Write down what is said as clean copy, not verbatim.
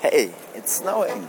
Hey, it's snowing!